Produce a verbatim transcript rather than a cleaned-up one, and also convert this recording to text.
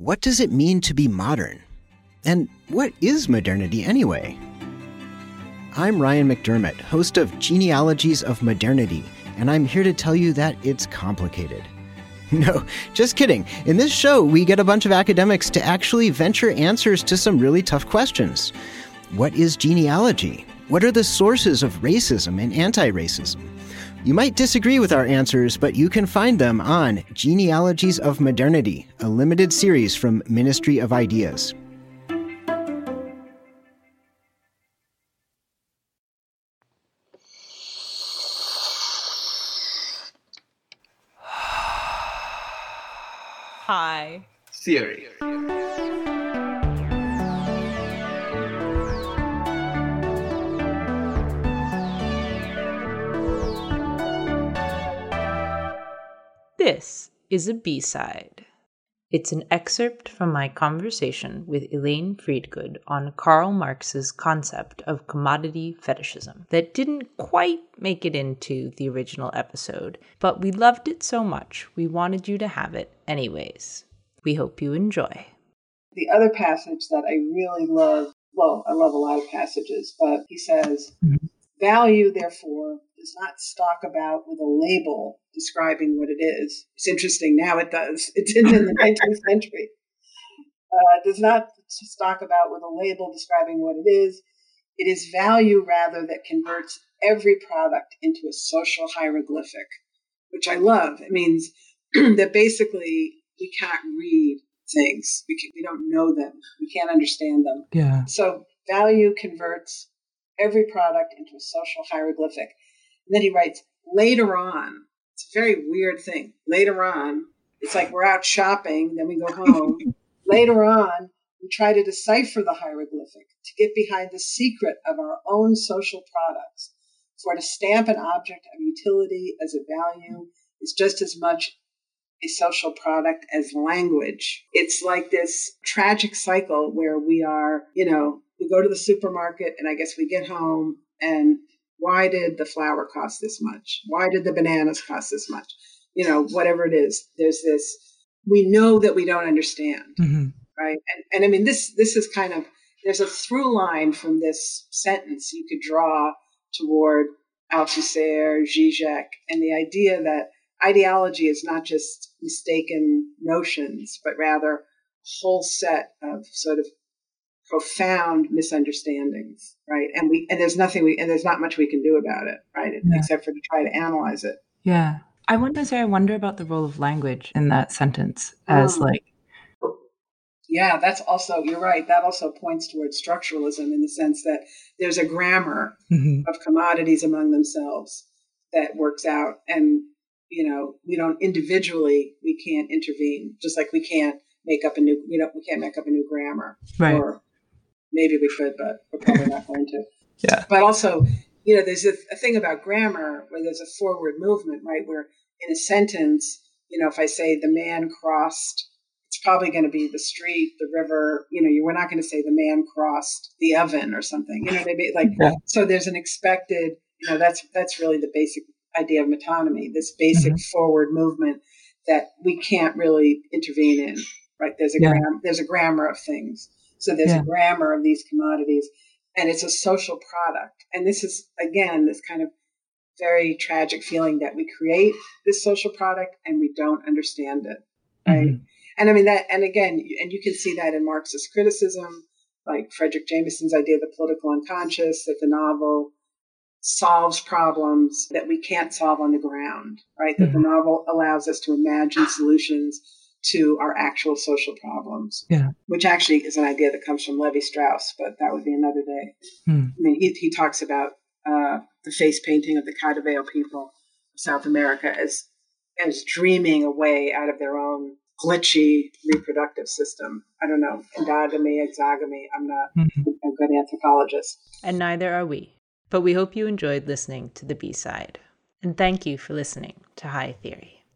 What does it mean to be modern? And what is modernity anyway? I'm Ryan McDermott, host of Genealogies of Modernity, and I'm here to tell you that it's complicated. No, just kidding. In this show, we get a bunch of academics to actually venture answers to some really tough questions. What is genealogy? What are the sources of racism and anti-racism? You might disagree with our answers, but you can find them on Genealogies of Modernity, a limited series from Ministry of Ideas. Hi. Theory. This is a B-side. It's an excerpt from my conversation with Elaine Friedgood on Karl Marx's concept of commodity fetishism that didn't quite make it into the original episode, but we loved it so much we wanted you to have it anyways. We hope you enjoy. The other passage that I really love, well, I love a lot of passages, but he says, mm-hmm. Value, therefore, does not stalk about with a label describing what it is. It's interesting, now it does. It didn't in the nineteenth century. Uh, does not stalk about with a label describing what it is. It is value, rather, that converts every product into a social hieroglyphic, which I love. It means that basically we can't read things. We can, we don't know them. We can't understand them. Yeah. So value converts every product into a social hieroglyphic. And then he writes, later on, it's a very weird thing. Later on, it's like we're out shopping, then we go home. Later on, we try to decipher the hieroglyphic to get behind the secret of our own social products. For to stamp an object of utility as a value is just as much a social product as language. It's like this tragic cycle where we are, you know, we go to the supermarket and I guess we get home and why did the flour cost this much? Why did the bananas cost this much? You know, whatever it is, there's this, we know that we don't understand, mm-hmm. right? And, and I mean, this this is kind of, there's a through line from this sentence you could draw toward Althusser, Zizek, and the idea that ideology is not just mistaken notions, but rather a whole set of sort of profound misunderstandings, right? And we and there's nothing we and there's not much we can do about it, right? Yeah. Except for to try to analyze it. Yeah, I wonder. Sarah, I wonder about the role of language in that sentence as um, like. Yeah, that's also you're right. That also points towards structuralism in the sense that there's a grammar mm-hmm. of commodities among themselves that works out, and you know we don't individually we can't intervene, just like we can't make up a new you know we can't make up a new grammar, right? Or, maybe we could, but we're probably not going to. Yeah. But also, you know, there's a, a thing about grammar where there's a forward movement, right? Where in a sentence, you know, if I say the man crossed, it's probably going to be the street, the river. You know, you we're not going to say the man crossed the oven or something. You know, maybe like yeah. So. There's an expected. You know, that's that's really the basic idea of metonymy. This basic mm-hmm. forward movement that we can't really intervene in, right? There's a yeah. gram, there's a grammar of things. So there's yeah. a grammar of these commodities, and it's a social product. And this is, again, this kind of very tragic feeling that we create this social product and we don't understand it, right? Mm-hmm. And I mean that, and again, and you can see that in Marxist criticism, like Frederick Jameson's idea of the political unconscious, that the novel solves problems that we can't solve on the ground, right? Mm-hmm. That the novel allows us to imagine solutions to our actual social problems, yeah. which actually is an idea that comes from Levi Strauss, but that would be another day. Hmm. I mean, he, he talks about uh, the face painting of the Caduveo people of South America as as dreaming a way out of their own glitchy reproductive system. I don't know, endogamy, exogamy. I'm not mm-hmm. a good anthropologist. And neither are we. But we hope you enjoyed listening to the B-side. And thank you for listening to High Theory.